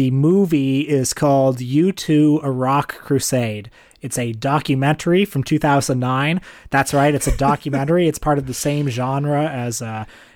The movie is called U2, A Rock Crusade. It's a documentary from 2009. That's right, it's a documentary. It's part of the same genre as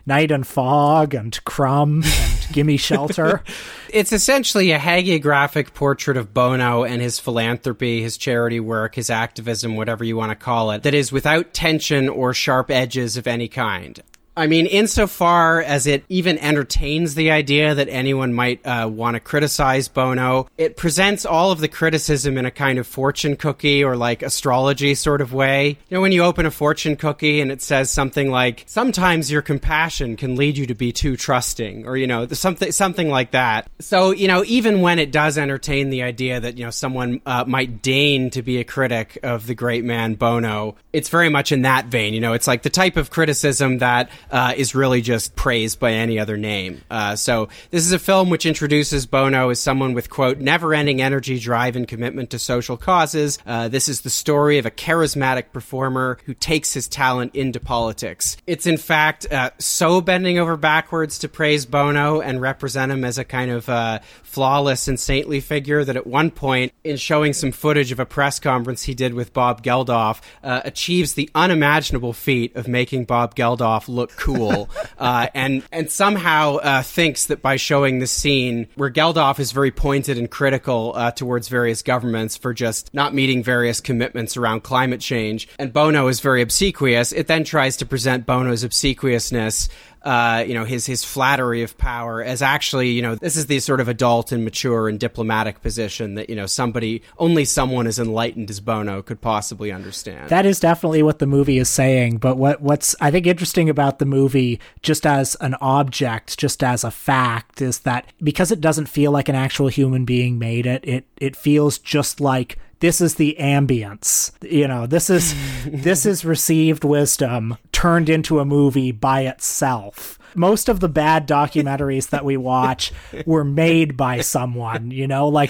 Night and Fog and Crumb and Gimme Shelter. It's essentially a hagiographic portrait of Bono and his philanthropy, his charity work, his activism, whatever you want to call it, that is without tension or sharp edges of any kind. I mean, insofar as it even entertains the idea that anyone might want to criticize Bono, it presents all of the criticism in a kind of fortune cookie or like astrology sort of way. You know, when you open a fortune cookie and it says something like, sometimes your compassion can lead you to be too trusting, or, you know, something like that. So, you know, even when it does entertain the idea that, you know, someone might deign to be a critic of the great man Bono, it's very much in that vein. You know, it's like the type of criticism that is really just praised by any other name. So this is a film which introduces Bono as someone with, quote, never-ending energy, drive, and commitment to social causes. This is the story of a charismatic performer who takes his talent into politics. It's, in fact, so bending over backwards to praise Bono and represent him as a kind of flawless and saintly figure that at one point, in showing some footage of a press conference he did with Bob Geldof, achieves the unimaginable feat of making Bob Geldof look cool, and somehow thinks that by showing this scene where Geldof is very pointed and critical towards various governments for just not meeting various commitments around climate change, and Bono is very obsequious, it then tries to present Bono's obsequiousness, you know, his flattery of power as actually, you know, this is the sort of adult and mature and diplomatic position that, you know, only someone as enlightened as Bono could possibly understand. That is definitely what the movie is saying. But what's, I think, interesting about the movie, just as an object, just as a fact, is that because it doesn't feel like an actual human being made it, it feels just like, this is the ambience, you know, this is received wisdom turned into a movie by itself. Most of the bad documentaries that we watch were made by someone, you know, like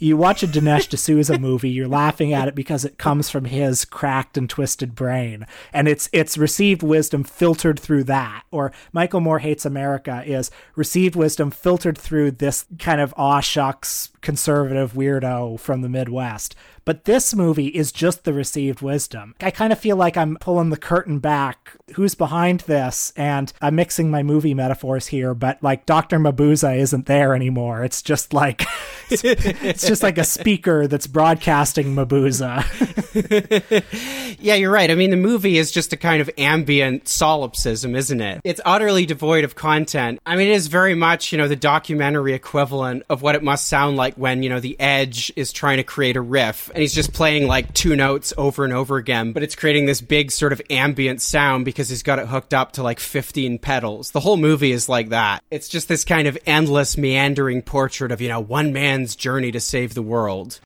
you watch a Dinesh D'Souza movie, you're laughing at it because it comes from his cracked and twisted brain. And it's received wisdom filtered through that. Or Michael Moore Hates America is received wisdom filtered through this kind of aw shucks conservative weirdo from the Midwest. But this movie is just the received wisdom. I kind of feel like I'm pulling the curtain back. Who's behind this? And I'm mixing my movie metaphors here, but like Dr. Mabuse isn't there anymore. It's just like it's just like a speaker that's broadcasting Mabuse. Yeah, you're right. I mean, the movie is just a kind of ambient solipsism, isn't it? It's utterly devoid of content. I mean, it is very much, you know, the documentary equivalent of what it must sound like when, you know, The Edge is trying to create a riff and he's just playing like two notes over and over again, but it's creating this big sort of ambient sound because he's got it hooked up to like 15 pedals. The whole movie is like that. It's just this kind of endless meandering portrait of, you know, one man's journey to save the world.